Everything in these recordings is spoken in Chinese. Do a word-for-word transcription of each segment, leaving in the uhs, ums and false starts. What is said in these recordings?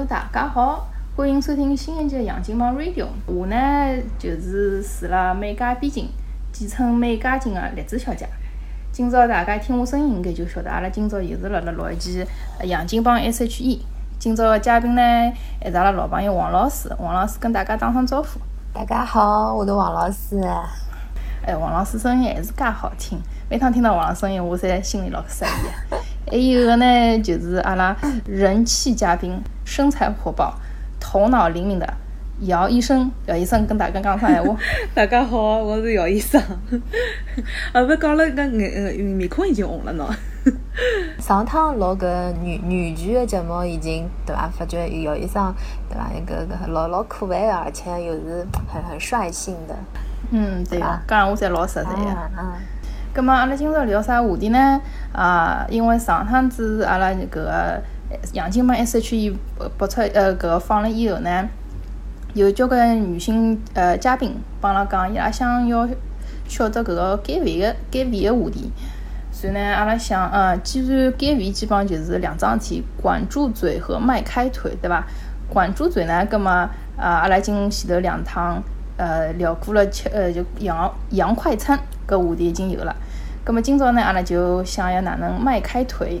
友大家好，欢迎收听新一期的洋泾浜 Radio。 我呢就是住辣美加边境，简称美加境的栗子小姐。今朝大家听我声音应该就晓得，阿拉今朝又是辣辣录一期洋泾浜 S H E。 今朝的嘉宾呢还是阿拉老朋友王老师。王老师跟大家打声招呼。大家好，我是王老师。哎，王老师声音还是介好听，每趟听到王老师声音我侪心里老得意。还有个呢，就是阿拉人气嘉宾，身材火爆、头脑灵敏的姚医生。姚医生跟大家讲啥闲话？大家好，我是姚医生。啊，不讲了，搿眼面孔已经红了喏。上趟老搿女女剧的节目已经对伐？发觉姚医生对伐？那个老老可爱的，而且又是很很率性的。嗯，对啊，讲我侪老实在呀。嗯。咁么，阿拉今朝聊啥话题呢？啊，因为上趟子阿拉搿个洋泾浜 S H E 播出呃搿个放了以后呢，有交关女性呃嘉宾帮阿拉讲，伊拉想要晓得搿个减肥个减肥个话题。所以呢，阿拉想呃，既然减肥基本上就是两桩事体，管住嘴和迈开腿，对伐？管住嘴呢，咁么啊，阿拉今前头两趟。呃，聊过了，呃，就洋洋快餐搿话题已经有了。葛末今朝呢，阿拉就想要哪能迈开腿，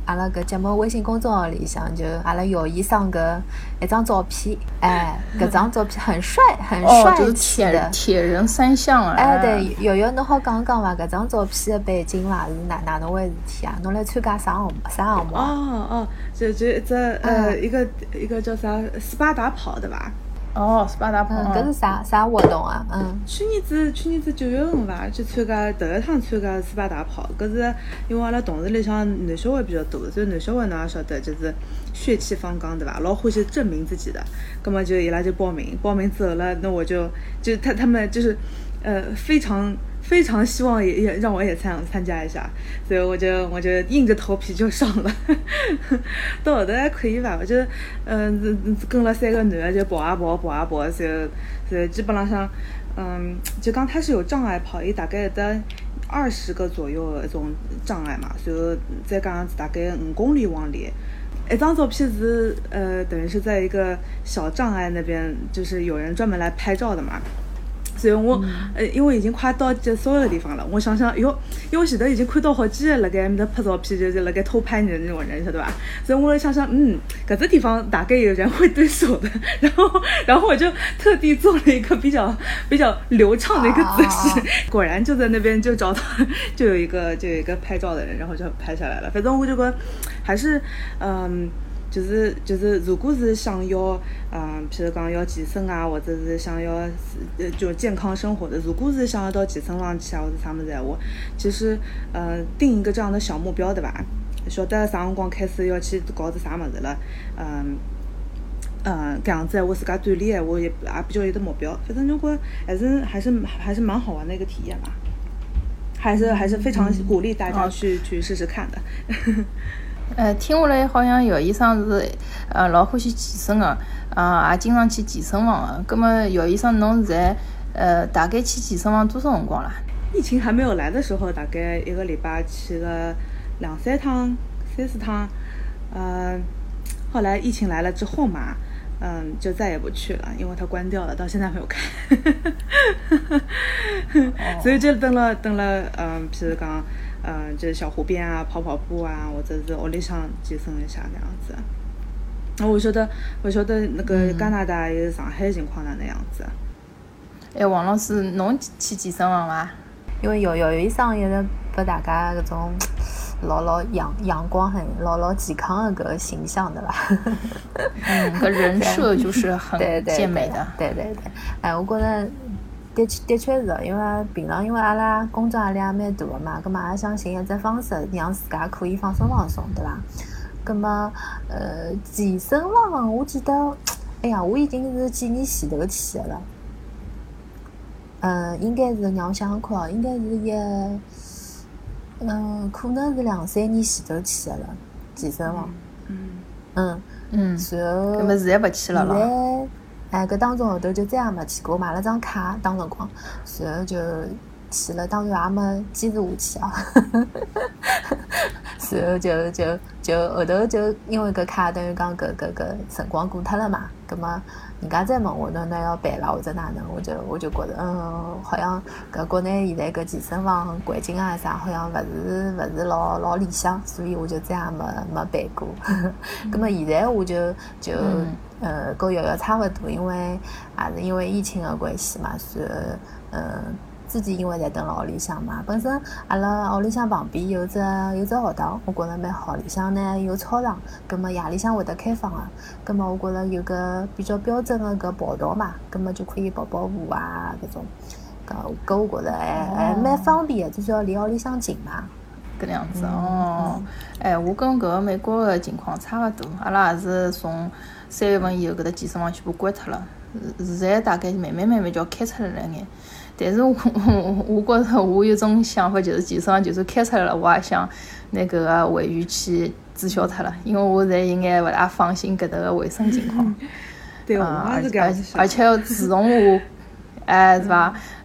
阿拉搿节目微信公众号里向，就阿拉姚医生搿一张照片，哎，搿张照片很帅，很帅气的。哦，就是铁铁人三项啊！哎，对，姚姚侬好讲讲伐？搿张照片的背景伐？是哪哪能回事体啊？侬来参加啥项目？啥项目？哦哦，就就一只呃一个一个叫啥斯巴达跑对伐？哦，斯巴达跑，搿是啥啥活动啊？嗯，去年子去年子九月份伐，去参加头一趟参加斯巴达跑，搿是因为阿拉同事里向男小孩比较多，所以男小孩侬也晓得就是血气方刚对伐？老欢喜证明自己的，葛末就伊拉就报名，报名之后了，那我就就他他们就是呃非常非常希望也也让我也参参加一下，所以我就我就硬着头皮就上了。到后头还可以吧，我就嗯、呃、跟了三个女的就跑啊跑跑啊跑，所以所以基本浪向嗯就刚开始有障碍跑，伊大概得二十个左右一种障碍嘛，所以再加上大概五公里往里。一张照片是呃等于是在一个小障碍那边，就是有人专门来拍照的嘛。所以我呃、嗯，因为已经快到这所有地方了，我想想，哟，因为前头已经看到好几个辣盖面搭拍照片，就是辣盖偷拍人那种人，晓得吧？所以我想想，嗯，搿只地方大概有人会蹲守的，然后，然后我就特地做了一个比较比较流畅的一个姿势，啊、果然就在那边就找到，就有一个就有一个拍照的人，然后就拍下来了。反正我这个还是嗯。就是就是，如果是想要，嗯、呃，譬如讲要健身啊，或者是想要，呃，就健康生活的，如果是想要到健身上去啊，或者啥么子闲话，其实，呃，定一个这样的小目标，对吧？晓得啥辰光开始要去搞点啥么子了，嗯、呃，嗯、呃，搿样子闲话，自家锻炼闲话也也比较有的目标。反正如果还是还是还是蛮好玩的一个体验吧，还是还是非常鼓励大家去、嗯、去试试看的。呃，听下来好像姚医生是呃老欢喜健身个，啊，也经常去健身房个。葛末姚医生，侬现在呃大概去健身房多少辰光啦？疫情还没有来的时候，大概一个礼拜去个两三趟、三四趟。呃，后来疫情来了之后嘛，嗯、呃，就再也不去了，因为它关掉了，到现在没有开。所以就等了等了，嗯、呃，譬如讲。嗯，就是小湖边啊，跑跑步啊，或者是屋里向健身一下那样子。那我晓得，我晓得那个加拿大有上海情况哪那样子。哎、嗯，王老师，侬去健身房伐？因为姚姚医生一直拨大家搿种老老阳阳光很、老老健康的搿形象的啦。嗯，搿人设就是很健美的。对对 对, 对, 对, 对。哎，我觉得。的的确是，因为平常因为阿拉工作压力也蛮大个嘛，葛末也想寻一只方式，让自家可以放松放松，对伐？葛末呃，健身房我记得，哎呀，我已经是几年前头去个了。嗯，应该是让我想想看，应该是一，嗯，可能是两三年前头去个了健身房。嗯。嗯嗯，然后那么现在不去了咯？哎，搿当中后头就再也没去过，买了张卡当辰光，然后就去了，当然也没坚持下去啊。然后就就就后头就因为搿卡等于讲搿搿搿辰光过脱了嘛，葛末人家再问我侬那要办啦或者哪能，我就我就觉着嗯，好像搿国内现在搿健身房环境啊啥，好像勿是勿是老老理想，所以我就再也没没办过。葛末现在我就就。嗯呃，跟瑶瑶差不多，因为也是因为疫情的关系嘛，所以呃，自己因为在等了屋里向嘛，本身阿拉屋里向旁边有只有只学堂，我觉着蛮好，里向呢有操场，葛末夜里向会得开放啊，葛末我觉着有个比较标准的搿跑道嘛，葛末就可以跑跑步啊搿种，搿搿我觉着还还蛮方便的，至少离屋里向近嘛。搿样子哦，哎，我跟搿美国的情况差不多，阿拉也是从。三月份以后，搿搭健身房全部关脱了。现在大概慢慢慢慢就要开出来了眼。但是我我觉着我有种想法，就是健身房就算开出来了，我也想拿搿个会员去注销脱了，因为我现在有眼勿大放心搿搭个卫生情况。对啊，而而且自从我哎是伐，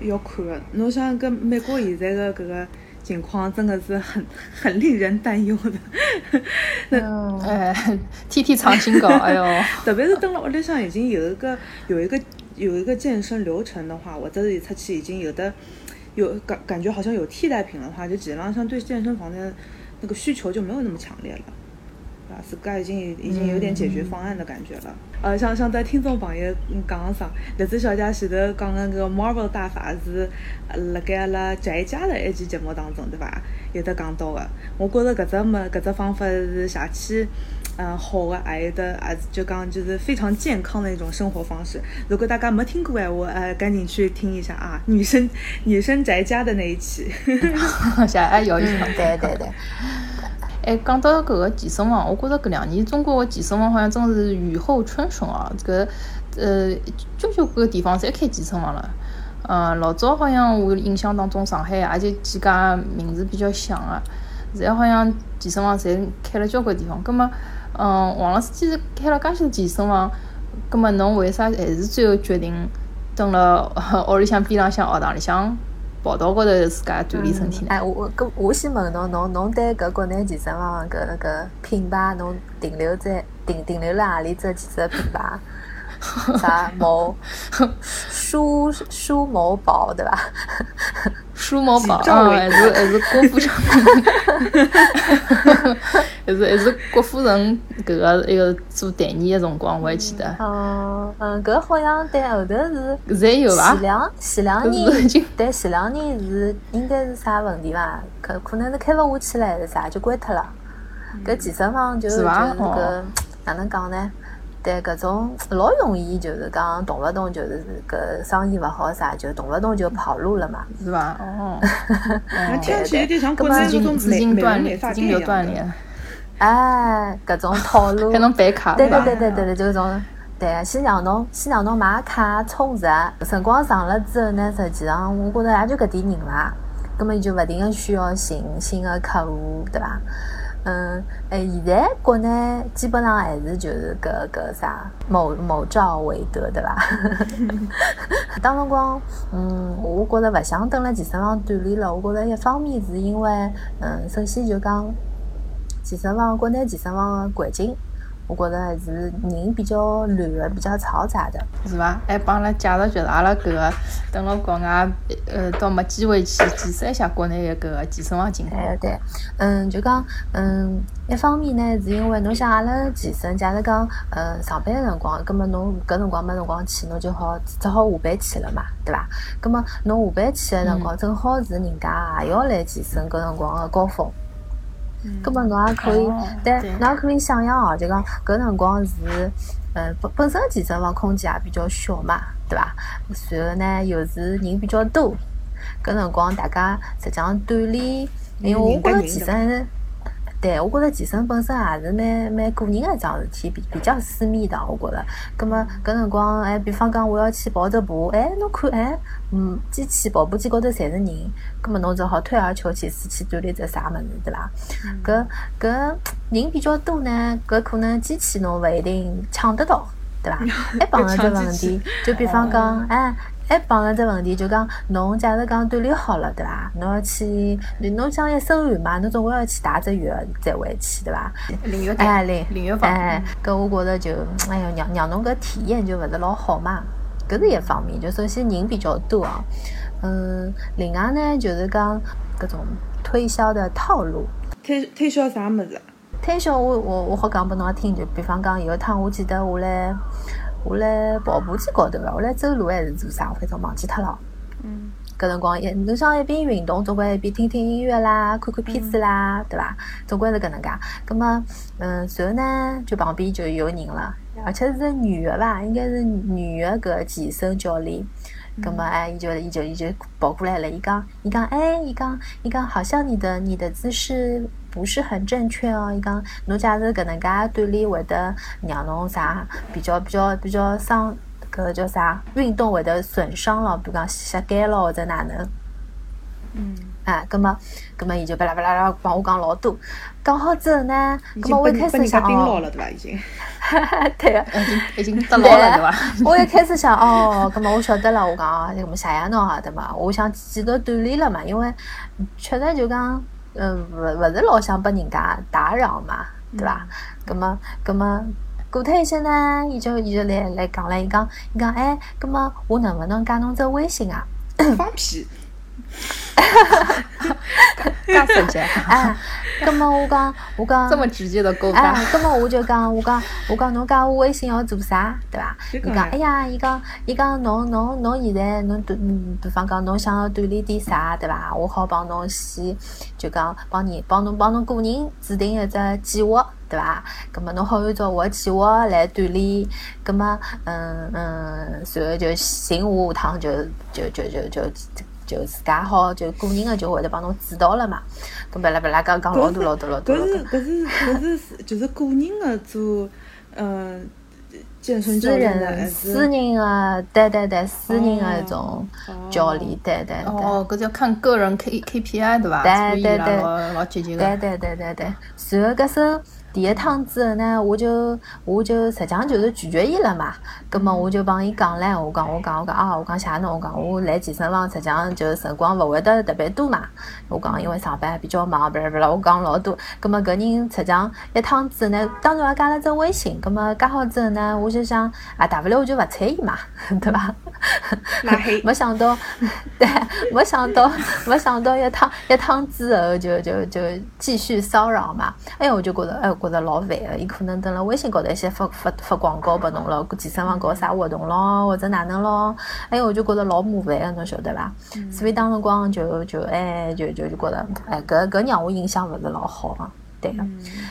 要看的，侬想搿美国现在的搿个情况真的是很很令人担忧的。嗯，哎，天天创新高，哎呦！特别是等了屋里向已经有一个有一个有一个健身流程的话，或者是出去已经有的有感感觉好像有替代品的话，就基本上对健身房的那个需求就没有那么强烈了。啊，自家已经已经有点解决方案的感觉了。嗯、呃，像像在听众朋友讲上，搿次小姐前头讲的搿个 Marvel 大法是辣盖阿拉宅家的一期节目当中，对伐？有得讲到的。我觉着搿只么搿只方法是邪气，嗯，好的，还有得啊，就讲就是非常健康的一种生活方式。如果大家没听过哎，我呃赶紧去听一下啊，女生女生宅家的那一期。小爱有一场，对对对。哎，讲到搿个健身房，我觉着搿两年中国个健身房好像真是雨后春笋哦、啊。搿、这个、呃，交交关个地方侪开健身房了。嗯，老早好像我印象当中，上海也就几家名字比较响个、啊。现在好像健身房侪开了交关地方。葛末，嗯，王老师既然开了介许多健身房，葛末侬为啥还是最后决定蹲辣屋里向边浪向学堂里向？跑道高头自家锻炼身体呢？哎，我我我先问侬，侬侬对搿国内健身房搿搿品牌，侬停留在停停留辣何里只几只品牌？啥某舒舒某宝对吧？舒某宝啊，还是还是郭富城，还是还是郭富城搿个一个做代言的辰光，我还记得。嗯嗯，搿好像对后头是。侪有伐？前两前两年，对前两年是应该是啥问题伐？可可能是开勿下去了还是啥，就关脱了。搿健身房就是搿哪能讲呢？对，搿种老容易就是讲动勿动就是搿生意勿好啥，就动勿动就跑路了嘛，是吧？哦，听起来有点像国内这种资金断裂、资金流断裂。哎，搿种套路。还能办卡？对对对对对对，就是种。对，先让侬先让侬买卡充值，辰光长了之后呢，实际上我觉着也就搿点人伐，根本就勿停个需要新新个客户，对伐？嗯，哎，现在国内基本上还是就是个个啥某某照为德，对吧？当辰光，嗯，我觉着勿想蹲辣健身房锻炼了。我觉着一方面是因为，嗯，首先就讲健身房国内健身房个环境，我觉着还是人比较乱个，比较嘈杂的，是伐？还帮阿拉介绍介绍阿拉搿个，等了国外呃，倒没机会去见识一下国内个搿个健身房情况。哎，对，嗯，就讲，嗯，一方面呢，是因为侬想阿拉健身，假如讲，呃，上班个辰光，葛末侬搿辰光没辰光去，侬就好只好下班去了嘛，对伐？葛末侬下班去个辰光，正好是人家也要来健身搿辰光个高峰。搿么侬也可以，但侬也可以想象哦，就讲搿辰光是，呃，本本身健身房空间也比较小嘛，对伐？然后呢，又是人比较多，搿辰光大家实际上锻炼，因为我觉着健身。对，我觉着健身本身也是蛮蛮个人个一桩事体，比比较私密的，我觉着。葛末搿辰光，哎，比方讲我要去跑只步，哎，侬看，哎，嗯，机器、跑步机高头侪是人，葛末侬只好退而求其次去锻炼只啥物事，对伐？搿搿人比较多呢，搿可能机器侬勿一定抢得到，对伐？还碰着只问题，就比方讲，哎。还碰着只问题，就讲侬假设讲锻炼好了，对伐？侬要去，侬想一身汗嘛，侬总归要去汏只浴再回去，对伐？淋浴哎，淋淋浴房哎，搿我觉着就，哎呦，让让侬搿体验就勿是老好嘛。搿是一方面，就首先人比较多啊。嗯，另外呢，就是讲搿种推销的套路。推推销啥物事？推销我我我好讲拨侬听，就比方讲有一趟我记得我来。我来跑步机高头了，我来走路还是做啥，我反正忘记脱了。嗯，搿辰光也，侬想一边运动，总归一边听听音乐啦，看看片子啦，嗯、对伐？总归是搿能介。葛末，嗯，随后呢，就旁边就有人了，而且是女的伐？应该是女的搿健身教练。葛末哎，伊就伊就伊就跑过来了，伊讲伊讲哎，伊讲伊讲，好像你的你的姿势。不是很正确哦，伊讲侬假使搿能介锻炼会得让侬啥比较比较比较伤，搿叫啥运动会得损伤了，比如讲膝盖咯或者哪能。嗯。啊，葛末葛末伊就巴拉巴拉啦帮我讲老多，讲好之后呢，葛末我一开始想哦，了对伐？已经。对个，已经已经得牢了对伐？我一开始想哦，葛末我晓得了，我讲啊，葛末谢谢侬啊，对嘛？我想继续锻炼了嘛，因为确实就讲。嗯，勿勿是老想拨人家打扰嘛，对伐？咁么咁么过脱一些呢，伊就伊就来来讲了，伊讲伊讲哎，咁么我能勿能加侬只微信啊？放屁！介直接哎，咁么我讲我讲这么直接的勾搭哎，咁么我就讲我讲我讲侬加我微信要做啥，对伐？伊讲哎呀，伊讲伊讲侬侬侬现在侬对嗯，比方讲侬想要锻炼点啥，对伐？我好帮侬先就讲帮你帮侬帮侬个人制定一只计划，对伐？咁么侬好按照我计划来锻炼，咁么嗯嗯，随后就寻我下趟就就就就就。就自家好，就个人的就会得帮侬指导了嘛。咁巴拉巴拉讲讲老多老多老多。搿是搿是搿是就是个人的做，嗯，健身教练的，私人的，对对对，私人的一种教练，对对对。哦，搿就看个人 K K P I 对伐？对对对，老积极个。对对对对对，然后搿是。第一趟之后呢，我就我就实际上就是拒绝伊了嘛。葛末我就帮伊讲唻，我讲我讲我讲啊，我讲谢侬，我讲我来健身房实际上就辰光勿会得特别多嘛。我讲因为上班比较忙，不啦不啦，我讲老多。葛末搿人实际上一趟之后呢，当然也加了只微信。葛末加好之后呢，我就想啊，大不了我就勿睬伊嘛，对伐？拉黑。没想到，对，没想到，没想到一趟一趟之后就就就继续骚扰嘛。哎呦，我就觉得哎。觉着老烦个，伊可能等辣微信高头先发发发广告拨侬咯，健身房搞啥活动咯，或者哪能咯，哎哟，我就觉着老麻烦个，侬晓得伐？所以当辰光就就哎就就就觉着哎，搿搿让我印象勿是老好个，对个。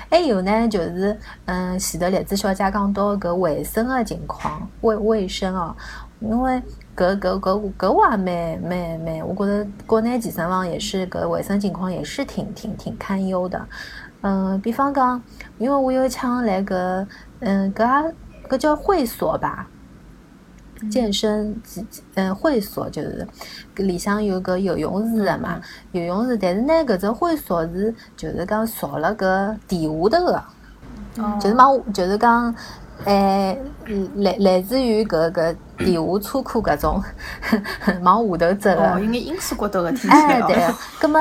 还有呢，就是嗯，前头栗子小姐讲到搿卫生个情况，卫卫生哦，因为。搿搿搿搿我也蛮蛮蛮，我觉着国内健身房也是搿卫生情况也是挺挺挺堪忧的。嗯、呃，比方讲，因为我有腔来搿，嗯搿搿叫会所吧，健身嗯会所就是搿里向有个游泳池的嘛，游泳池，但是呢搿只会所是就是讲造了搿地下头个，就是嘛就是讲。哎，来来自于搿搿地下车库搿种往下头走个，有眼英式国度个体验哦。哎，对个，葛末，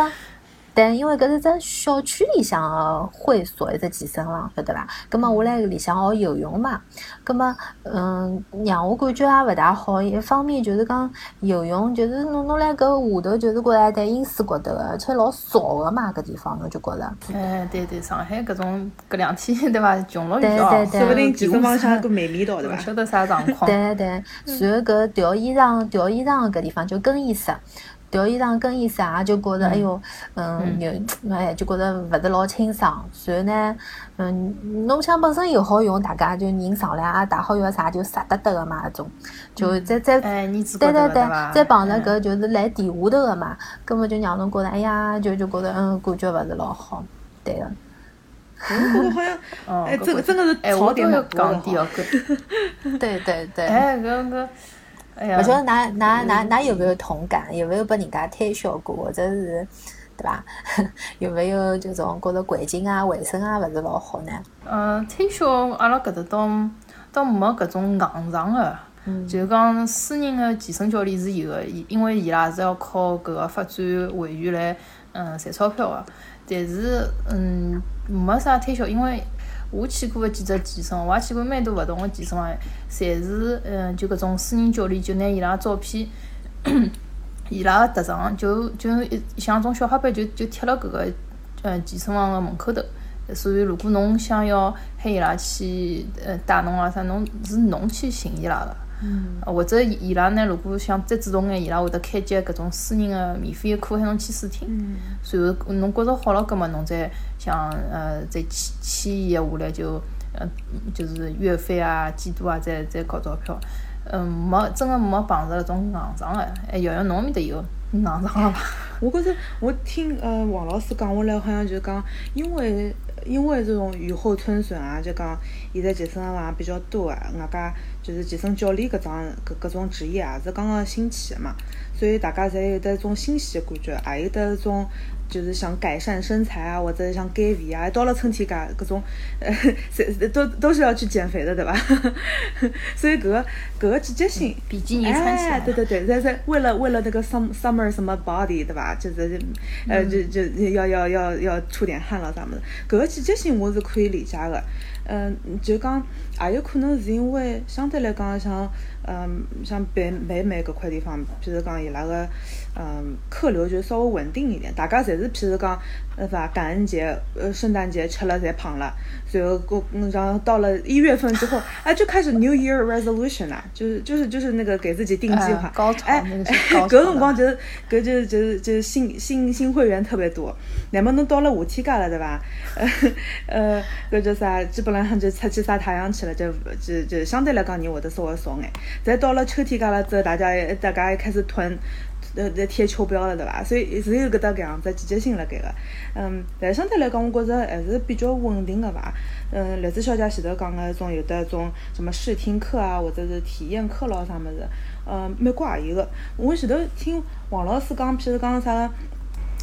但因为搿是只小区里向个会所，一只健身房，晓得伐？葛末我辣搿里向学游泳嘛，葛末嗯，让我感觉也勿大好。一方面就是讲游泳，就是侬侬辣搿下头，就是觉着有点英式国度个，而且老燥个嘛，搿地方侬就觉着。哎，对对，上海搿种搿两天对伐，穷了一道，说不定健身房像搿没味道对伐？勿晓得啥状况。对对，然后搿调衣裳、调衣裳搿地方就更衣室。调衣裳更衣室也就觉得哎哟，嗯，有哎就觉得勿是老清爽。所以呢，嗯，侬想本身又好用，大家就人上来啊，大好要啥就啥得得个嘛，种就再再对对对，再碰着搿就是来底下头个嘛，根本就让侬觉得哎呀，就就觉得嗯，感觉勿是老好，对个。我好像，哎，这个真的是槽点蛮多的。对对对。哎，搿个，哎呀。我觉得哪哪哪哪有没有同感？有没有被人家推销过？或者是，对吧？有没有这种觉得环境啊、卫生啊勿是老好呢？嗯，推销阿拉搿搭倒倒没搿种硬仗个。就是讲私人个健身教练是有个，因为伊拉是要靠搿个发展会员来嗯赚钞票个。但是嗯没啥推销，因为我去过几只健身，我也去过蛮多勿同个健身房，侪是嗯就搿种私人教练，就拿伊拉照片，伊拉个特长就就像种小黑板就就贴了搿个嗯健身房个门口头。所以如果侬想要喊伊拉去呃带侬啊啥，侬是侬去寻伊拉个。嗯，或者伊拉呢，如果想再主动眼，伊拉会得开节搿种私人个免费个课，喊侬去试听。随后侬觉着好了，葛末侬再想呃再签签伊个下来就呃就是月费啊、季度啊，再再搞钞票。嗯，没真个没碰着搿种硬仗个。哎，瑶瑶侬面搭有硬仗个伐？我觉着我听呃王老师讲下来，好像就讲因为。因为这种雨后春笋啊，就讲现在健身房比较多啊，外加就是健身教练搿种搿搿种职业啊，是刚刚兴起的嘛，所以大家侪有得种欣喜的感觉，也有得种就是想改善身材啊，或者想减肥啊，到了春天噶搿种，呃，都都是要去减肥的，对吧？所以搿个搿个季节性，比基尼穿起来，对对对，但是为了为了那个 summer summer 什么 body， 对吧？就是呃就就要要要要出点汗了啥么的，搿个季节性我是可以理解的。嗯，就讲也有可能是因为相对来讲，像嗯像北北美搿块地方，譬如讲伊拉个嗯客流就稍微稳定一点，大家侪是譬如讲呃啥感恩节、呃圣诞节吃了侪胖了，然后过然后到了一月份之后，哎就开始 New Year Resolution 啦、啊，就是就是就是那个给自己定计划，哎、高潮哎搿辰光就是搿就是就是就是新新新会员特别多，乃末侬到了夏天噶了对伐？呃呃搿叫啥基本。本来就出去晒太阳去了，就就就相对来讲，你我的稍微少眼。再到了秋天噶了之后，大家大家也开始囤，呃，贴秋膘了，对吧？所以是有搿搭搿样子季节性辣盖个。嗯，但相对来讲，我觉着还是比较稳定个伐。嗯，栗子小姐前头讲个种有的种什么试听课啊，或者是体验课咯啥物事，呃，美国也有个。我前头听王老师讲，譬如讲啥。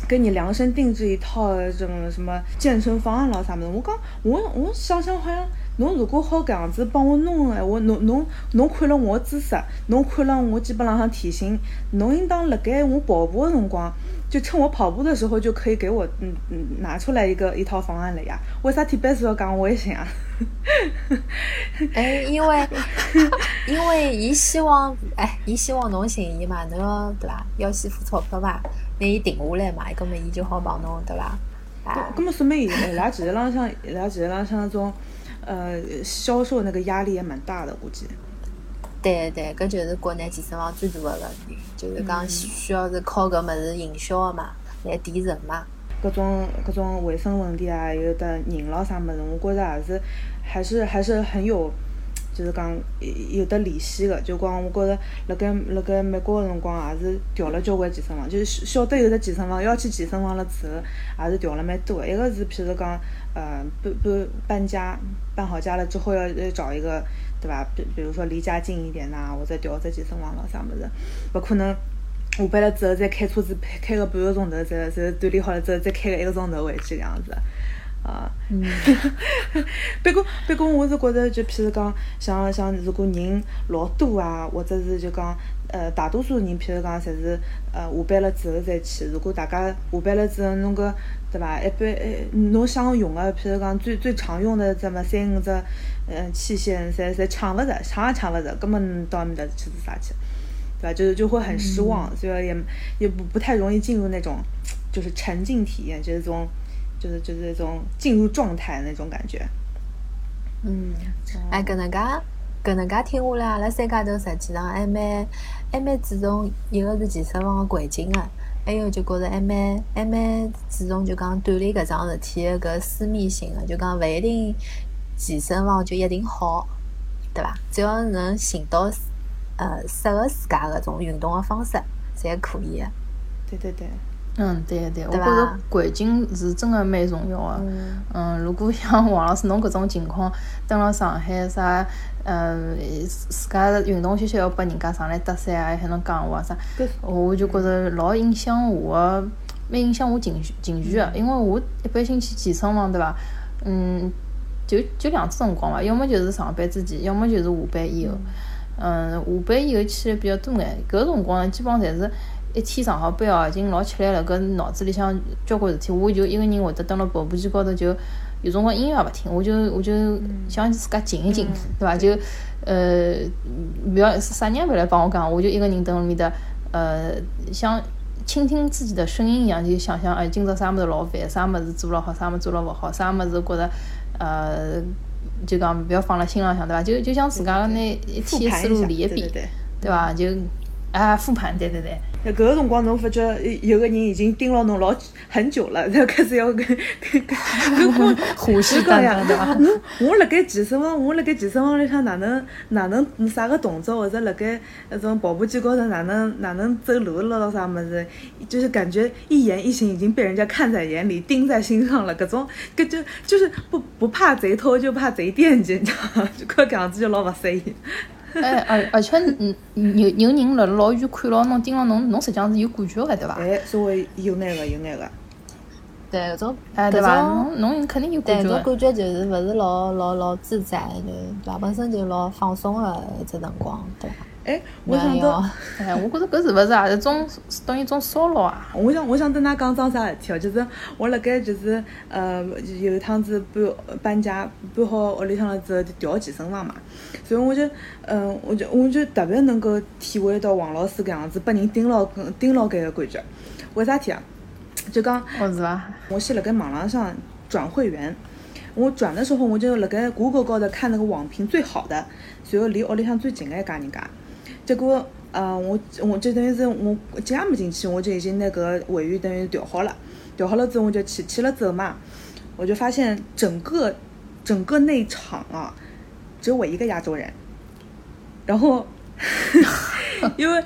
给你量身定制一套这种什么健身方案了啥么的，我讲我我想想好像，侬如果好搿样子帮我弄哎，我侬侬侬看了我姿势，侬看了我基本浪向体型，侬应当辣盖我跑步的辰光，就趁我跑步的时候就可以给我嗯嗯拿出来一个一套方案了呀，为啥天板是要讲我也行啊？哎，因为因为伊希望哎，伊希望侬行伊嘛，侬要对伐？要先付钞票嘛。拿伊定下来嘛，搿么伊就好帮侬，对伐？啊，搿么说明伊拉其实浪向，伊拉其实浪向种，呃，销售那个压力也蛮大的，估计。对对，搿就是国内健身房最大的问题，就是讲需要是靠搿物事营销的嘛，来提成嘛。各种各种卫生问题啊，有的人咯啥物事，我觉着还是还是还是很有。就是讲有的联系的，就讲我觉着辣盖辣盖美国个辰光也是调了交关健身房，就是晓得有的健身房要去健身房了之后，也是调了蛮多。一个是譬如讲，呃，搬搬搬家，搬好家了之后要找一个，对吧？比比如说离家近一点呐、啊，或者调只健身房了啥物事，不可能。下班了之后再开车子开个半个钟头，再再锻炼好了之后再开个一个钟头回去搿样子。啊，不过不过我是觉得就譬如讲，像像如果人老多啊，或者是就讲，呃，大多数人譬如讲，侪是呃下班了之后再去。如果大家下班了之后，侬个对伐？一般侬想用个，譬如讲最最常用的这么三五只，嗯，器械，侪侪抢勿着，抢也抢勿着，根本到面搭去做啥去？对吧？就是就会很失望，所以也也不不太容易进入那种就是沉浸体验，就是这种。就是就是那种进入状态那种感觉，嗯，哎，搿能介搿能介听下来，阿拉三家头实际上还蛮还蛮注重一个是健身房个环境个，还有就觉着还蛮还蛮注重就讲锻炼搿桩事体搿私密性的，就讲勿一定健身房就一定好，对伐？只要能寻到呃适合自家搿种运动的方式，侪可以的。对对对。嗯，对对，对我觉着环境是真的蛮重要的。嗯, 嗯，如果像王老师侬搿种情况，等了上海啥，呃，自家运动学校要拨人家上来搭讪啊，还能讲话啥，我就觉着老影响我，蛮影响我情绪情绪的。因为我一般性去健身房，对伐？嗯，就就两种辰光伐，要么就是上班之前，要么就是下班以后。嗯，下班以后去的比较多眼，搿辰光基本上侪是。一天上好班哦，已经老吃力了，搿脑子里向交关事体，我就一个人会得蹲辣跑步机高头，就有辰光音乐勿听，我就我就想自家静一静，对伐？就呃，勿要啥人也勿来帮我讲，我就一个人蹲辣面搭，呃，想倾听自己的声音一样，就想想哎，今朝啥物事老烦，啥物事做了好，啥物事做了勿好，啥物事觉着呃，就讲勿要放辣心浪向，对伐？就就想自家拿一天思路理一遍，对伐？就。啊，复盘，对对对。那搿个辰光，侬发觉有个人已经盯牢侬老很久了，然后开始要跟跟跟虎视眈眈的。我我辣盖健身房，我辣盖健身房里向哪能哪能啥个动作，或者辣盖那种跑步机高头哪能哪能走路了啥么子，就是感觉一言一行已经被人家看在眼里，盯在心上了。搿种搿就就是不不怕贼偷，就怕贼惦记，你知道吗？就搿样子就老勿适意。哎，而而且，嗯，有有人辣老远看牢侬，盯牢侬，侬实际上是有感觉个，对伐？哎，稍微有眼个，有眼个。对，搿种，哎，对伐？侬侬肯定有感觉。但搿种感觉就是勿是老老老自在，就对伐？本身就老放松个只辰光，对伐？哎，我想到，哎，我觉着搿是勿是啊？是种等于种骚扰啊！我想，我想跟㑚讲桩啥事体哦，就是我辣盖就是呃有一趟子搬搬家，搬好屋里向了之后就调健身房嘛，所以我就嗯、呃，我就我就特别能够体会到王老师搿样子被人盯牢盯牢搿个感觉。为啥体啊？就讲我是伐？我先辣盖网浪向转会员。我转的时候，我就辣盖 谷歌 高头看那个网评最好的，然后离屋里向最近的一家人家。结果，呃，我我就等于是我进也没进去，我就已经那个会员等于调好了，调好了之后我就去去了走嘛，我就发现整个整个内场啊，只有我一个亚洲人，然后因为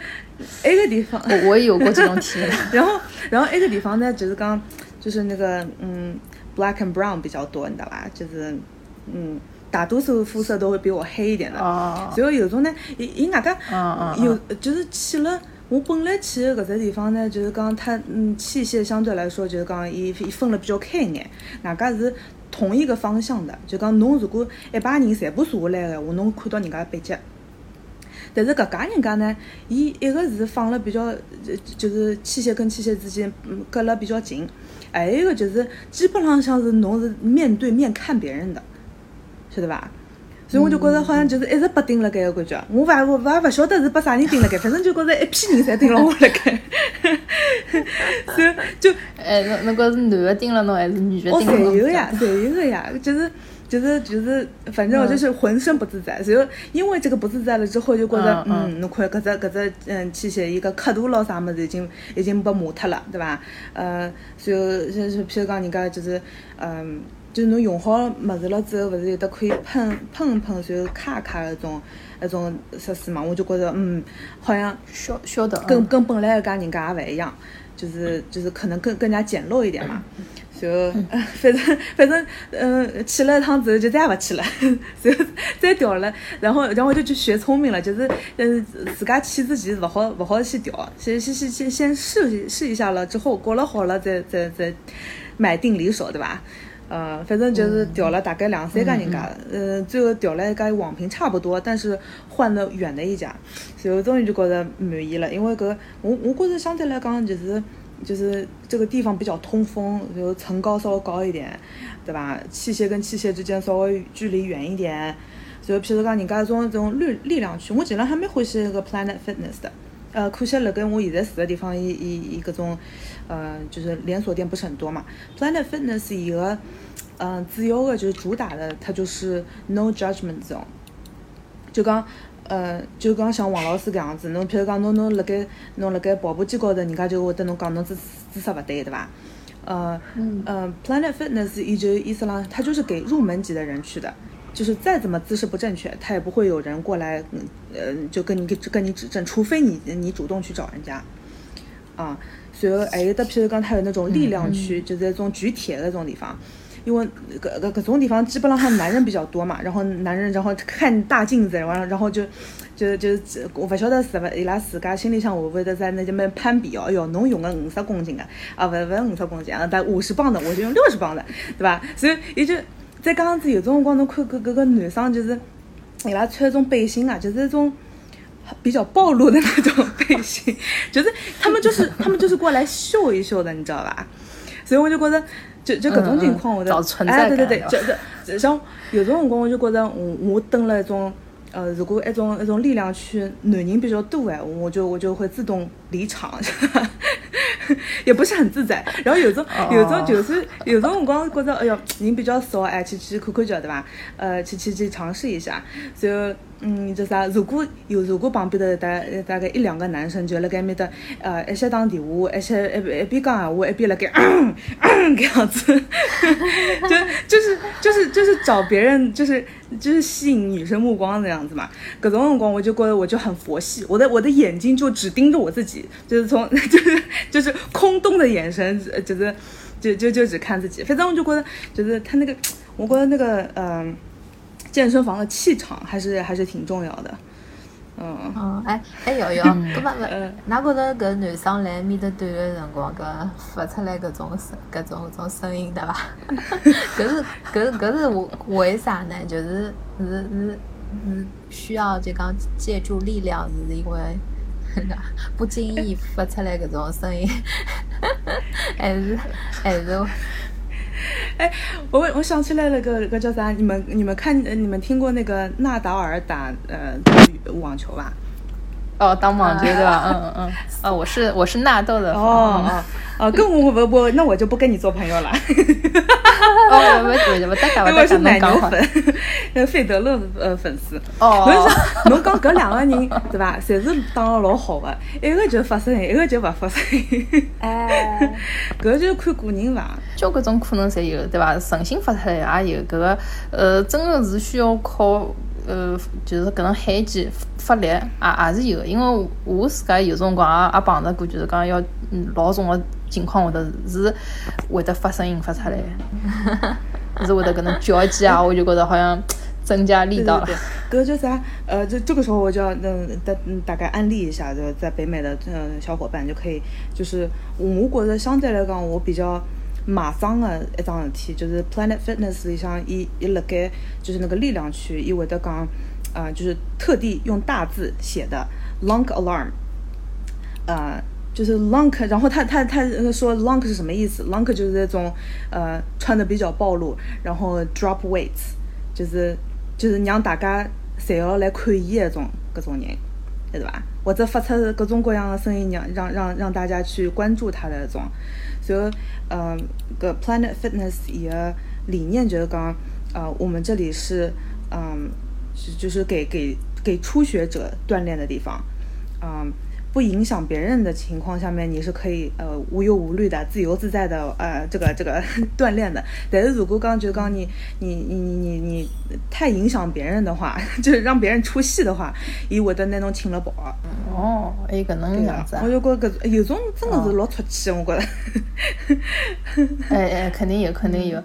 一个地方我我也有过这种体验，然后然后一个地方呢就是刚就是那个嗯 black and brown 比较多，你知道吧？就是嗯。大多数肤色都会比我黑一点的，所以有种呢，伊伊外加有就是去了，我本来去搿只地方呢，就是讲它嗯器械相对来说就是讲伊分了比较开一眼，外加是同一个方向的，就讲侬如果一排人全部坐下来个，我侬看到人家背脊，但是搿家人家呢，伊一个是放了比较就是器械跟器械之间嗯隔了比较近，还有一个就是基本上像是侬是面对面看别人的。晓得伐？所以我就觉着好像就是一直被盯了该个感觉，我勿勿勿晓得是被啥人盯了该，反正就觉着一批人侪盯了我了该。所以就哎，侬侬觉着是男的盯了侬还是女的盯了侬？哦，侪有呀，侪有个呀，就是就是就是，反正我就是浑身不自在。然后因为这个不自在了之后，就觉着嗯，侬看搿只搿只嗯器械伊个刻度咯啥物事已经已经被磨脱了，对伐？呃，所以就是譬如讲人家就是嗯。就是侬用好物事了之后，勿是有得可以喷喷喷，然后咔咔那种那种设施嘛？我就觉着，嗯，好像晓晓得，跟跟本来一家人家也勿一样，就是就是可能更更加简陋一点嘛。就反正反正，嗯，去了一趟之后就再也勿去了，就再调了。然后然后就去学聪明了，就是嗯，自家去之前勿好勿好去调，先先先先先试试一下了，之后觉了好了再再再买定离手，对吧？呃，反正就是调了大概两三家人家，嗯、呃，最后调了一家网评差不多，但是换了远的一家，所以终于就觉得满意了。因为搿我我觉着相对来讲就是就是这个地方比较通风，然后层高稍微高一点，对吧？器械跟器械之间稍微距离远一点，所以譬如讲人家种这种力力量区，我尽量还蛮欢喜那个 Planet Fitness 的。呃，可惜了跟我现在住的地方，一一一个种，呃，就是连锁店不是很多嘛。Planet Fitness 一个，嗯、呃，主要的就是主打的，它就是 no judgment zone， 就讲，呃，就讲像王老师搿样子，侬譬如讲侬侬辣盖侬辣盖跑步机高头，人家就会得侬讲侬姿姿势勿对，对伐？呃，嗯，呃 ，Planet Fitness 伊就伊斯兰，它就是给入门级的人去的，就是再怎么姿势不正确，他也不会有人过来，呃，就跟你跟你指正，除非你你主动去找人家，啊，所以还有的譬如讲，它有那种力量区，嗯、就是那种举铁的那种地方。因为各各各种地方基本上男人比较多嘛，然后男人然后看大镜子，然后然后就就就我不晓得是不伊拉自家心里向会不会在那边攀比哦，哟侬用个五十公斤的啊，不不五十公斤啊，但五十磅的我就用六十磅的，对吧？所以也就在刚刚子有种辰光侬看搿搿个男生就是伊拉穿种背心啊，就是这种比较暴露的那种背心，就是他们就是他们就是过来秀一秀的，你知道吧？所以我就觉得。就就各种情况，我的、嗯、哎，对对对，就就像有种辰光，我就觉着我我登了一种呃，如果一种一种力量区男人比较多哎，我就我就会自动离场，也不是很自在。然后有种、哦、有种就是有种辰光觉着哎呦人比较少哎，去去看看叫对吧？呃，去去去尝试一下。所以嗯，就啥，如果有如果旁边的大大概一两个男生就辣盖面的呃，一些打电话，一些一一边讲闲话，一边辣盖。这样子，就就是就是就是找别人，就是就是吸引女生目光的样子嘛。各种目光，我就觉得我就很佛系，我的我的眼睛就只盯着我自己，就是从就是就是空洞的眼神，就是就就就只看自己。反正我就觉得，就是他那个，我觉得那个嗯、呃，健身房的气场还是还是挺重要的。嗯哦，哎哎瑶瑶，搿勿勿，㑚觉着搿男生来面搭锻炼辰光，搿发出来搿种声，搿种种声音对伐？搿是搿搿是为啥呢？就是是是是需要就讲借助力量，是因为不经意发出来搿种声音，还是还是。哎，我我想起来了个个叫啥？你们你们看你们听过那个纳达尔打呃网球吧？哦，打网球对吧？啊、嗯嗯啊，我是我是纳豆的哦、嗯、哦，跟我我我那我就不跟你做朋友了。哦，我我我大概我是奶牛粉，那费德勒呃粉丝。哦，侬讲搿两个人对吧？侪是打得老好的，一个就发声，一个就勿发声。哎，搿就看个人伐。交搿种可能侪有对伐？神性发出来也有搿个，呃，真的是需要靠。呃，就是搿种海技发力也也是有的，因为我自家有辰光也也碰着过，就是讲要老重的情况下头是会得发声音发出来，是会得搿能叫几下，我就觉得好像增加力道了。搿叫啥？呃，就这个时候我就要嗯大大概安利一下，就在北美的嗯小伙伴就可以，就是我觉着相对来讲我比较。马上的一桩事体，就是 Planet Fitness 里向，伊伊辣盖就是那个力量区，伊会得讲，呃，就是特地用大字写的 lunk alarm， 呃，就是 lunk， 然后他他他说 lunk 是什么意思 ？lunk 就是那种呃穿的比较暴露，然后 drop weights， 就是就是让大家侪要来看伊那种各种人，对吧？或者发出各种各样的声音，让让让让大家去关注他的那种。所以，呃，个 Planet Fitness 伊个理念就是讲，呃，我们这里是，嗯、呃，是就是给给给初学者锻炼的地方，嗯、呃，不影响别人的情况下面，你是可以呃无忧无虑的、自由自在的呃这个这个锻炼的。但是如果刚就刚你你你你你太影响别人的话，就是让别人出戏的话，伊会得拿侬请了跑。哦，还有搿能样子啊！我就觉搿有种真的是老出气，我觉着。哎哎，肯定有，肯定有。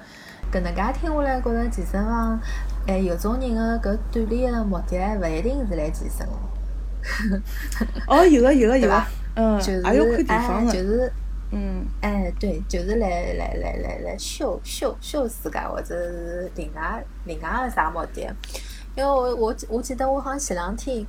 搿能介听下来，觉着健身房，哎，有种人的搿锻炼的目的，勿一定是来健身哦。哦，有个有个有个，嗯，还有看地方的，就是，嗯，哎，对，就是来来来来来秀秀秀自家，或者是另外另外个啥目的？因为我我我记得我好像前两天。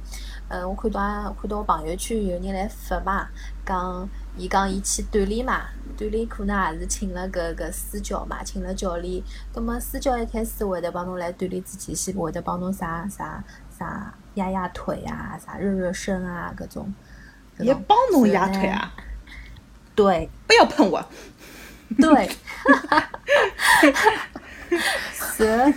嗯，我看到看到我朋友圈有人来发嘛，讲伊讲伊去锻炼嘛，锻炼可能也是请了搿搿私教嘛，请了教练。葛末私教一开始会得帮侬来锻炼自己，先会得帮侬啥啥啥压压腿啊，啥热热身啊，搿种。也帮侬压腿啊？对。不要碰我。对。所以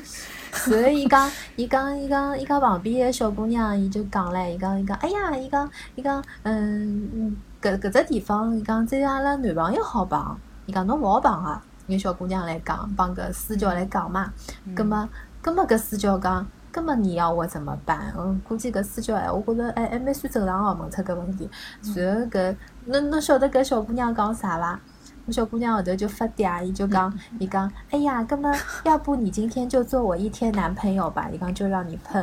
所以伊讲伊讲伊讲伊讲旁边个小姑娘，伊就讲唻，伊讲伊讲，哎呀，伊讲伊讲，嗯，搿搿只地方，伊讲只有阿拉男朋友好碰，伊讲侬勿好碰啊。有小姑娘来讲，帮搿私教来讲嘛。葛末葛末搿私教讲，葛末你要我怎么办？嗯，估计搿私教哎，我觉着哎哎蛮算正常哦，问出搿问题。然后搿侬侬晓得搿小姑娘讲啥伐？小姑娘后头就发嗲，伊就讲，伊讲，哎呀，哥们，要不你今天就做我一天男朋友吧，伊讲就让你碰。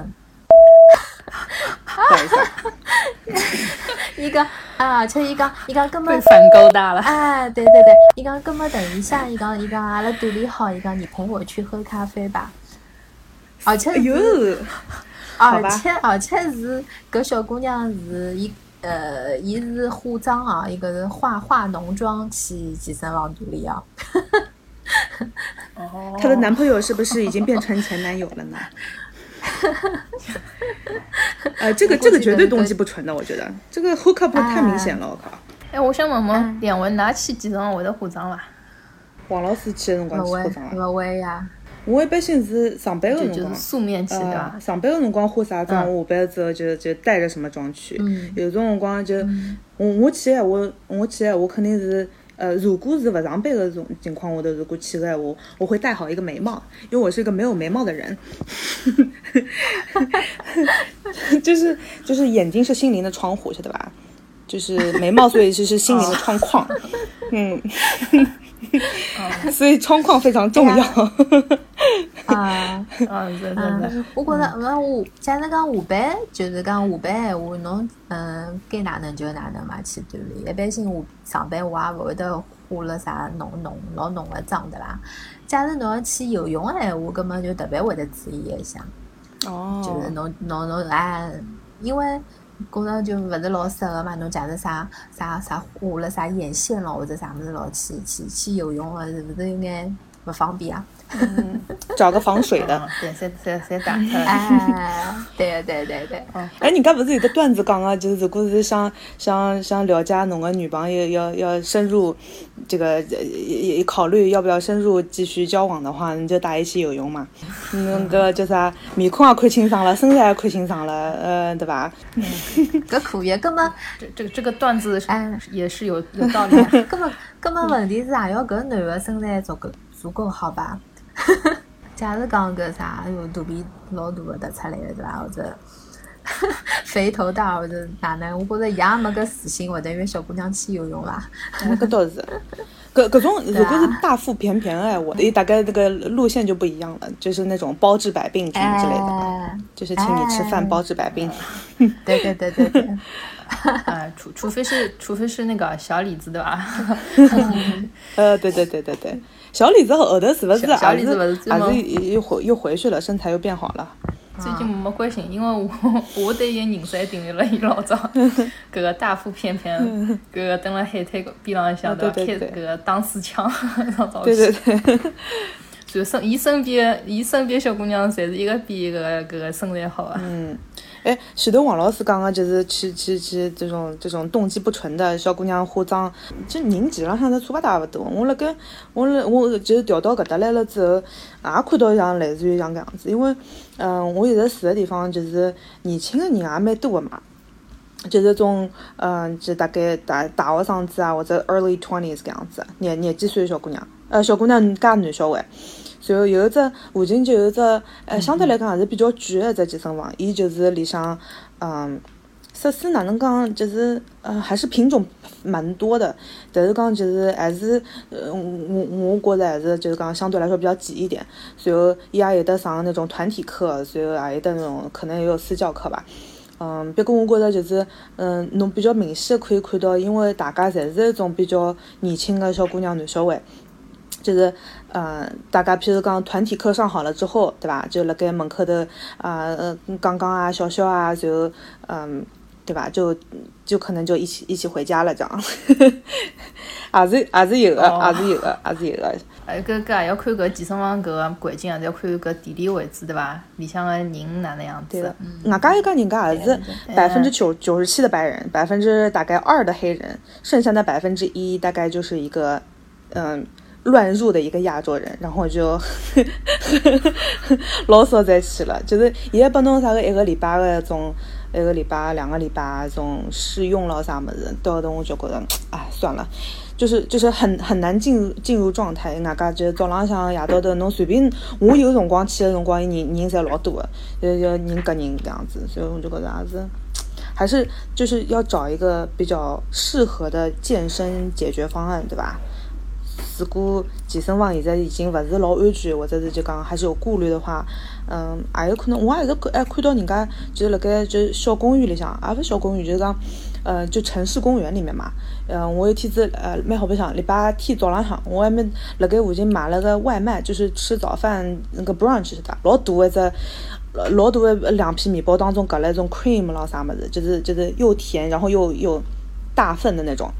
等一下，伊讲啊，且伊讲，伊讲哥们被反勾搭了。哎，对对对，伊讲哥们等一下，伊讲伊讲阿拉肚里好，伊讲你陪我去喝咖啡吧。而且，而且而且是搿小姑娘是伊。呃，伊是化妆啊，一个化化浓妆去健身房锻炼啊。哦，她的男朋友是不是已经变成前男友了呢？呃，这个这个绝对动机不纯的，我觉得这个 hook up 太明显了，我靠！哎，我想问问两位，哪去健身房会得化妆啦？王老师去的辰光去化妆啊？不会呀。我一般性是上班的辰光，就是素面去对吧？上班的辰光化啥妆，我下班之后就就带着什么妆去。嗯、有种辰光就，嗯、我我去闲话，我去闲话肯定是，呃，如果是不上班的种情况，我的如果去闲话，我会戴好一个眉毛，因为我是一个没有眉毛的人。就是就是眼睛是心灵的窗户，晓得吧？就是眉毛，所以就是心灵的窗框。嗯。所以窗框非常重要啊啊！对对对，我觉着，我我假使讲下班，就是讲下班闲话，侬嗯该哪能就哪能嘛去锻炼。一般性我上班我也勿会得化了啥浓浓老浓个妆，对伐？假使侬要去游泳闲话，搿么就特别会得注意一下。哦，就是侬侬侬哎，因为。觉着就勿是老适合嘛，侬假使啥啥啥画了啥眼线咯，或者啥物事咯，去去去游泳啊，是不是有眼勿方便啊？嗯，找个防水的，对，先先先打开。哎，对对对对。哎，人家不是有个段子讲啊，就是如果是想想想了解侬个女朋友，要要深入这个也也考虑要不要深入继续交往的话，你就大家一起游泳嘛。那个就是啊，面孔也看清爽了，身材也看清爽了，呃，对吧？搿可以，搿么这这个这个段子哎也是有有道理。搿么搿么问题是啊，要搿男的身材足够足够好吧？假如讲个啥，哎呦，肚皮老大个凸出来了，对伐？或者肥头大，或者哪能？我觉着也没个自信，会得约小姑娘去游泳伐？搿倒是，搿搿种如果是大腹便便哎，我的大概这个路线就不一样了，就是那种包治百病之类的吧，就是请你吃饭包治百病。对对对对对。呃，除除非是除非是那个小李子，对吧？呃，对对对对对。小李子和耳朵是不是？小李子不是最近又回又回去了，身材又变好了。最近没关系，因为我我对伊认识还停留了一老早，搿个大腹便便，搿个蹲辣海滩边浪向的，开搿个打水枪，对对对。就身伊身边伊身边小姑娘，侪是一个比一个搿个身材好啊。嗯。哎，许多王老师刚刚就是去去去这种这种动机不纯的小姑娘化妆，就人际浪向侪差勿大勿多。我辣跟我辣我就是调到搿搭来了之后，也看到像类似于像搿样子，因为嗯、呃，我现在住的地方就是年轻的人也蛮多的嘛，就是种嗯、呃，就大概大大学生子啊，或者 early twenties 搿样子，廿廿几岁的小姑娘，呃，小姑娘加男小孩。然后有一只附近就有一只，呃，相对来讲还是比较贵的一只健身房，伊就是里向，嗯，设施哪能讲，就是呃还是品种蛮多的，但是讲就是还是，呃，我我觉着还是就是讲相对来说比较挤一点。然后伊也有的上那种团体课，然后也有的那种可能也有私教课吧。嗯，别个我觉着就是，嗯，侬比较明显可以看到，因为大家侪是一种比较年轻的小姑娘、男小孩。就是，呃，大家譬如讲团体课上好了之后，对吧？就辣盖门口头啊，呃，刚刚啊，小小啊，然后，嗯，对吧？就就可能就一起一起回家了，这样。也是也是有的，也是有的，也是有的。哎，搿搿也要看搿健身房搿个环境，也要看搿地理位置，对伐？里向个人哪能样子？对的。外加一讲，人家也是百分之九九十七的白人，百分之大概二的黑人，剩下的百分之一大概就是一个，嗯。乱入的一个亚洲人，然后就老少在去了，就是伊拉帮侬啥个一个礼拜个种，一个礼拜两个礼拜种试用了啥么子，到后头我就觉得，哎，算了。就是就是很很难进入进入状态，外加就是早浪向夜到头，侬随便我有辰光去的辰光，人人侪老多的，就就人跟人这样子，所以我就觉得还是还是就是要找一个比较适合的健身解决方案，对吧？如果健身房现在已经不是老安全，或者是就讲还是有顾虑的话，嗯，也有可能我还是哎看到人家就是辣盖就是小公寓里向，也勿小公寓就是讲。呃，就城市公园里面嘛，嗯、呃，我有天子呃蛮好白相，礼拜天早浪向，我还没辣盖附近买了个外卖，就是吃早饭那个 brunch 是吧？老大一只，老大的两片面包当中搞了一种 cream 啦啥么子，就是就是又甜然后又又大份的那种。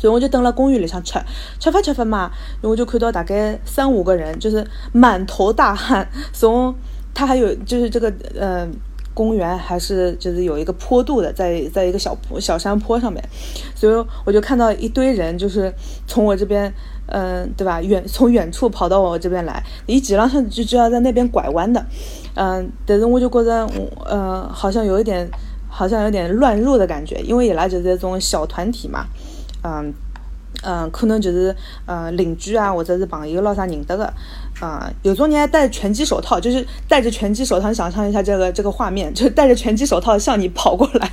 所以我就蹲了公寓里向吃，吃饭吃饭嘛，然后我就看到大概三五个人，就是满头大汗，从他还有就是这个呃。公园还是就是有一个坡度的，在在一个小坡小山坡上面，所以我就看到一堆人，就是从我这边，嗯、呃，对吧？远从远处跑到我这边来，一挤上上就就要在那边拐弯的，嗯、呃，但是我就觉得，呃，好像有一点，好像有点乱入的感觉，因为也来就是这种小团体嘛，嗯、呃、嗯、呃，可能就是呃邻居啊，或者是朋友老啥认得的。啊、呃，有种人还戴拳击手套，就是戴着拳击手套，想象一下这个这个画面，就戴着拳击手套向你跑过来，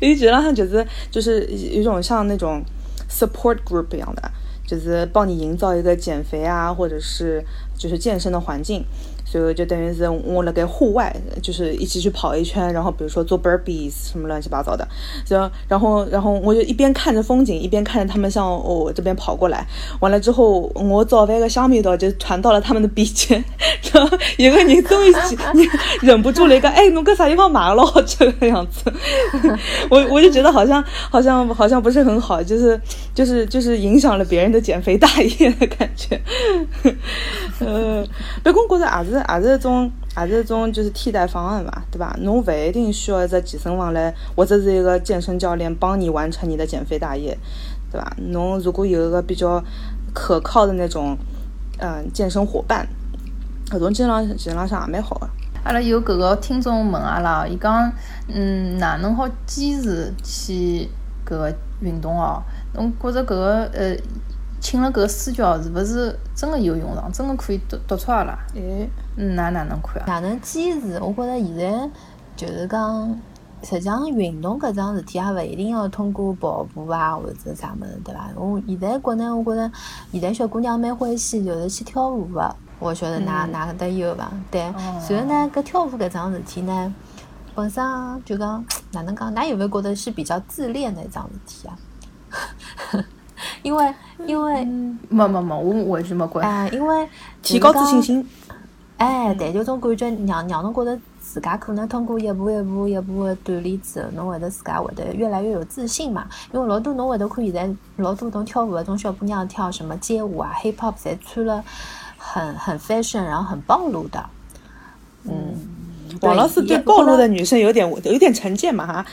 一直让他觉得就是有一种像那种 support group 一样的，就是帮你营造一个减肥啊，或者是就是健身的环境。所以就等于是我了给户外，就是一起去跑一圈，然后比如说做 burpees 什么乱七八糟的，然然后然后我就一边看着风景，一边看着他们向我、哦、这边跑过来。完了之后，我早饭个香米刀就传到了他们的鼻尖，然后一个人终于忍不住了一个，哎，侬搿啥地方买了这个样子，我我就觉得好像好像好像不是很好，就是就是就是影响了别人的减肥大业的感觉。呃，别光觉得儿子。也是一种，也是一种就是替代方案嘛，对吧？侬不一定需要一只健身房来，或者是一个健身教练帮你完成你的减肥大业，对吧？侬如果有一个比较可靠的那种，嗯、呃，健身伙伴，搿种健身健身上也蛮好的。阿拉有搿个听众问阿拉，伊讲，嗯，哪能好坚持去搿个运动哦？侬觉着搿个呃，请了搿个私教是不是真的有用上？真的可以督督促阿拉？哎。嗯，哪哪能看啊？哪能坚持？我觉着现在就是讲，实际上运动搿桩事体也勿一定要通过跑步啊或者啥物事，对伐？我现在国内，我觉着现在小姑娘蛮欢喜，就是去跳舞个、啊。我晓得㑚㑚搿搭有伐？对。然后呢，搿跳舞搿桩事体呢，本身就讲哪能讲，㑚有没有觉得是比较自恋的一桩事体啊？因为因为没没没，我我是没觉。哎，因为提高自信心。哎，对，就种感觉让让侬觉得自家可能通过一步一步一步的锻炼之后，侬会得自家会得越来越有自信嘛。因为老多侬会得看现在老多种跳舞的种小姑娘跳什么街舞啊、hip hop， 侪穿了很很 fashion， 然后很暴露的。嗯。王老师对暴露的女生有点有点成见嘛哈？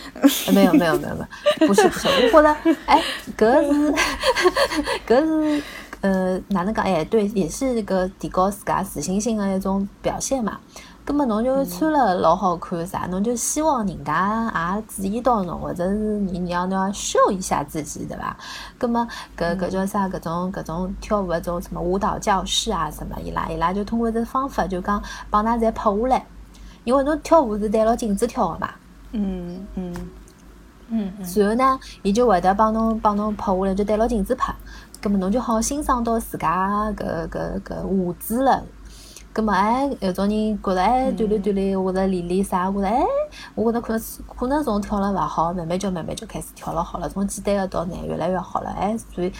没有没有没有没有，不是不是，我觉得哎，搿是搿是。呃，哪能讲？哎，对，也是一个提高自家自信心的一种表现嘛。那么侬就穿了老好看啥，侬就希望人家也注意到侬，或者是你你要你要秀一下自己，对吧？那么搿搿叫啥？搿种搿种跳舞搿种什么舞蹈教室啊什么，伊拉伊拉就通过这方法就讲帮㑚侪拍下来，因为侬跳舞是对牢镜子跳的嘛。嗯嗯。嗯，然后呢，伊就会得帮侬帮侬拍下来，就对牢镜子拍，咁么侬就好欣赏到自家搿搿搿舞姿了。咁么哎，有种人觉着哎锻炼锻炼，或者练练啥，或者哎，我觉着可能可能从跳了勿好，慢慢就慢慢就开始跳了好了，从简单的到难越来越好了，哎，所以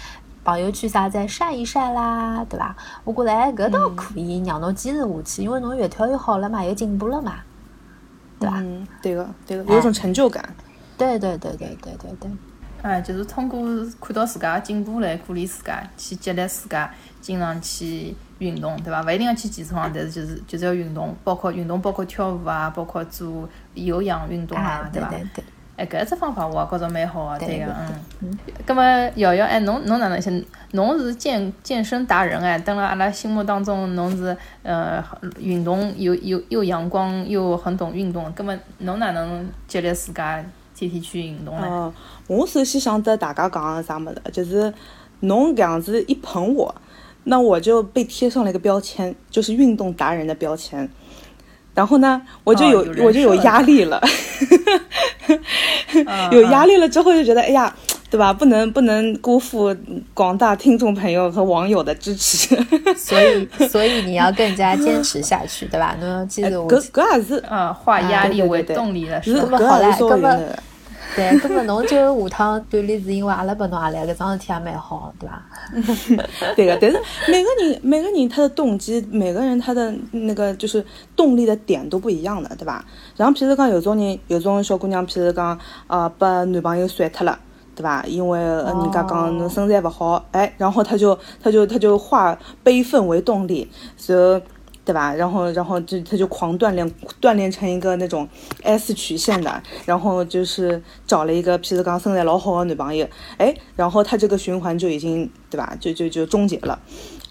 朋友圈啥再晒一晒啦，对伐？我觉着哎搿倒可以让侬坚持下去，因为侬越跳越好了嘛，也进步了嘛，对伐？嗯，对个对个，有种成就感。哎对对对对对对对，哎，就是通过看到自家进步来鼓励自家，去激励自家，经常去运动，对吧？不一定要去健身房，但是就是就是要运动，包括运动，包括跳舞啊，包括做有氧运动啊，哎、对吧？对对对搿一只方法我觉着蛮好的，对个，嗯。咁么瑶瑶，哎，侬侬哪能想？侬是健健身达人哎，等辣阿拉心目当中，侬是呃运动又又又阳光又很懂运动，咁么侬哪能激励自家天天去运动呢？哦，我首先想得大家讲啥么子，就是侬搿样子一捧我，那我就被贴上了一个标签，就是运动达人的标签。然后呢我就 有,、哦、有我就有压力了有压力了之后就觉得哎呀对吧，不能不能辜负广大听众朋友和网友的支持所以所以你要更加坚持下去对吧，能记得我搿也是啊化压力为动力了，是搿么好嘞，搿么对，搿么侬就下趟锻炼是因为阿拉拨侬阿来搿桩事体也蛮好，对伐？对个，但是每个人每个人他的动机，每个人他的那个就是动力的点都不一样的，对伐？然后譬如讲有种人，有种小姑娘，譬如讲啊，被男朋友甩脱了，对伐？因为人家讲侬身材勿好，哎，然后他就他就他就化悲愤为动力，所以。对吧？然后，然后就他就狂锻炼，锻炼成一个那种 S 曲线的，然后就是找了一个皮子刚生在老好的女朋友，哎，然后他这个循环就已经对吧，就就就终结了。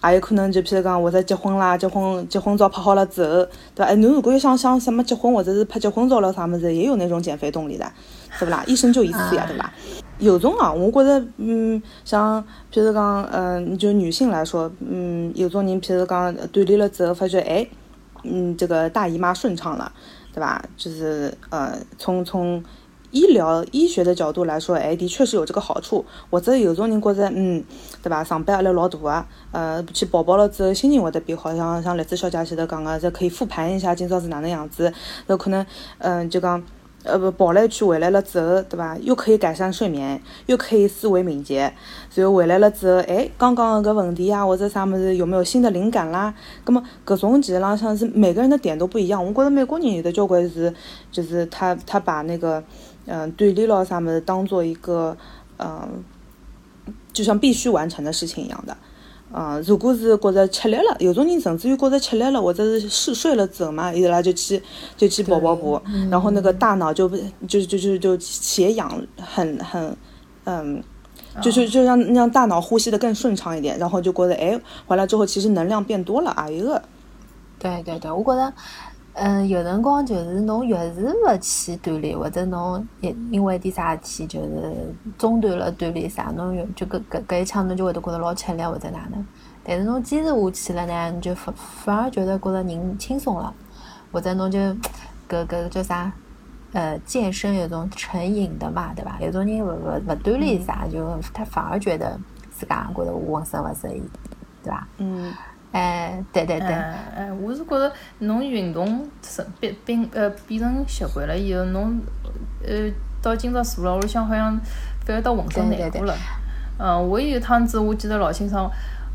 也有可能就譬如讲，我在结婚啦，结婚结婚照拍好了之后，对吧？哎，你如果想想什么结婚，或者是拍结婚照了啥么子，也有那种减肥动力的，对不啦？一生就一次呀，对吧？有种啊，我觉得，嗯，像譬如讲，嗯、呃，就女性来说，嗯，有种人譬如讲锻炼了之后，发觉哎，嗯，这个大姨妈顺畅了，对吧？就是呃，从从医疗医学的角度来说，哎，的确是有这个好处。或者有种人觉得，嗯，对吧？上班压力老大啊，呃，去跑跑了之后，心情会得变好，像像栗子小姐前头讲个，这可以复盘一下今朝是哪能样子，有可能，嗯、呃，就讲。呃不跑了一圈回来了之后，对吧？又可以改善睡眠，又可以思维敏捷，所以回来了之后，哎，刚刚个问题啊，或者啥么子有没有新的灵感啦？那么各种其实浪向是每个人的点都不一样。我觉得美国人有的交关是，就是他他把那个嗯对立了啥么子当做一个嗯、呃，就像必须完成的事情一样的。啊，如果是觉着吃力了，有种人甚至于觉着吃力了，或者是嗜睡了之后嘛，伊拉就去就去跑跑步，然后那个大脑就就就就就血氧很很嗯，就就就让让大脑呼吸的更顺畅一点，然后就觉着哎，回来之后其实能量变多了啊一个。对对对，我觉着。嗯，有辰光就是侬越是勿去锻炼，或者侬也因为点啥事体就是中断了锻炼啥，侬有就搿搿搿一腔侬就会得觉着老吃力或者哪能。但是侬坚持下去了呢，你就反反而觉得觉着人轻松了，或者侬就搿搿叫啥？呃，健身有种成瘾的嘛，对伐？有种人勿勿勿锻炼啥，就他反而觉得自家觉着浑身勿适意，对伐？嗯。哎，对对对，哎，我是觉着侬运动成变变呃变成习惯了以后，侬呃到今朝坐了屋里向好像反而到浑身难过了。嗯，我有趟子我记得老清爽，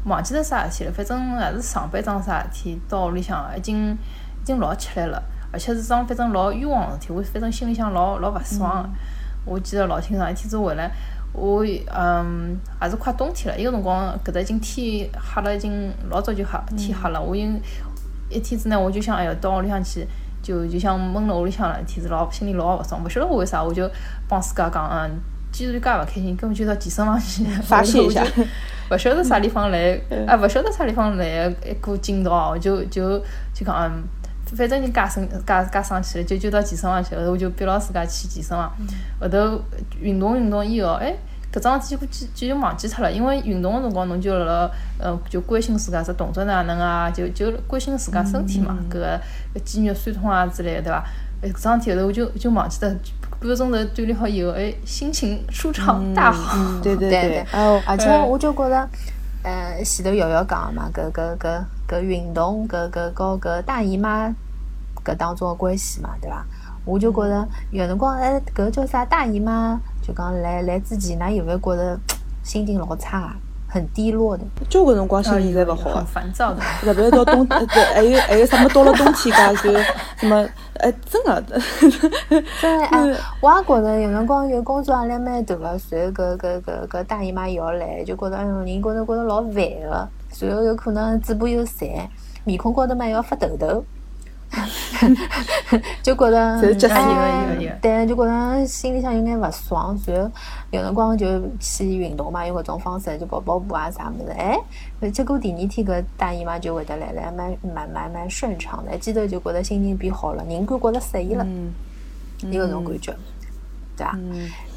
忘记了啥事体了，反正也是上班桩啥事体，到屋里向已经已经老吃力了，而且是桩反正老冤枉事体，我反正心里向老老勿爽。我记得老清爽，一天子回来。我嗯，也是快冬天了，一个辰光搿搭已经天黑了，已经老早就黑天黑了。我因一天子呢，我就想哎哟，到屋里向去，就就想闷辣屋里向了，一天子老心里老勿爽，勿晓得我为啥，我就帮自家讲嗯，既然介勿开心，根本就到健身房去发泄一下。勿晓得啥地方来，啊勿晓得啥地方来一股劲道，我就就就讲嗯，反正就介生介介生气了，就就到健身房去，后头我就逼牢自家去健身房，后头运动运动以后，哎，搿桩事体我记记就忘记脱了，因为运动个辰光侬就辣辣呃就关心自家只动作哪能啊，就就关心自家身体嘛，搿个肌肉酸痛啊之类的，对伐？哎，搿桩事体后头我就就忘记脱，半个钟头锻炼好以后，哎，心情舒畅大好。嗯嗯、对对对，哦，而且我就觉着。呃，前头瑶瑶讲嘛，搿搿搿搿运动，搿搿和搿大姨妈搿当中的关系嘛，对伐？我就觉着有辰光，哎，搿叫啥大姨妈？就讲来来之前，㑚有没有觉着心情老差啊，很低落的？就搿辰光心情侪勿好，很烦躁的。特别到冬，还有还有什么到了冬天噶，就什么哎，真个。真个哎，我也觉着有辰光有工作压力蛮大个，随后搿搿搿搿大姨妈一道来，就觉着哎呦，人觉着觉着老烦个，随后有可能嘴巴又馋，面孔高头嘛要发痘痘。就覺得就覺得但係就覺得心裡向有眼勿爽，然後有辰光就去運動嘛，用搿種方式就跑跑步啊啥物事，哎，結果第二天搿大姨媽就會得來了，蠻蠻蠻蠻順暢的，記得就覺得心情變好了，人感覺得適意了，有搿種感覺，對伐？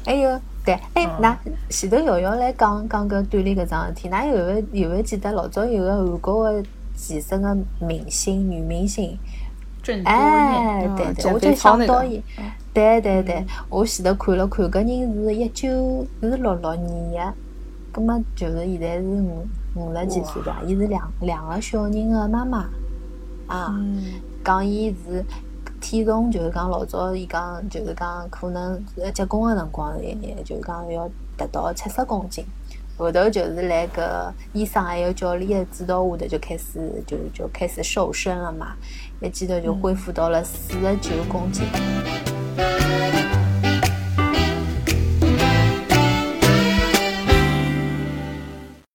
還有對，哎，那前頭瑤瑤來講講搿鍛鍊搿桩事體，㑚有勿有勿記得老早有個韓國個健身個明星女明星？哎，對對，我就想到伊，對對對，我前頭看了看，搿人是一九是六六年個，葛末就是現在是五五十幾歲了，伊是兩兩個小人個媽媽，啊，講伊是體重就是講老早伊講就是講可能結婚個辰光就是講要達到七十公斤。後頭就是來個醫生還有教練的指導下頭就開始就就開始瘦身了嘛，一記頭就恢復到了四十九公斤。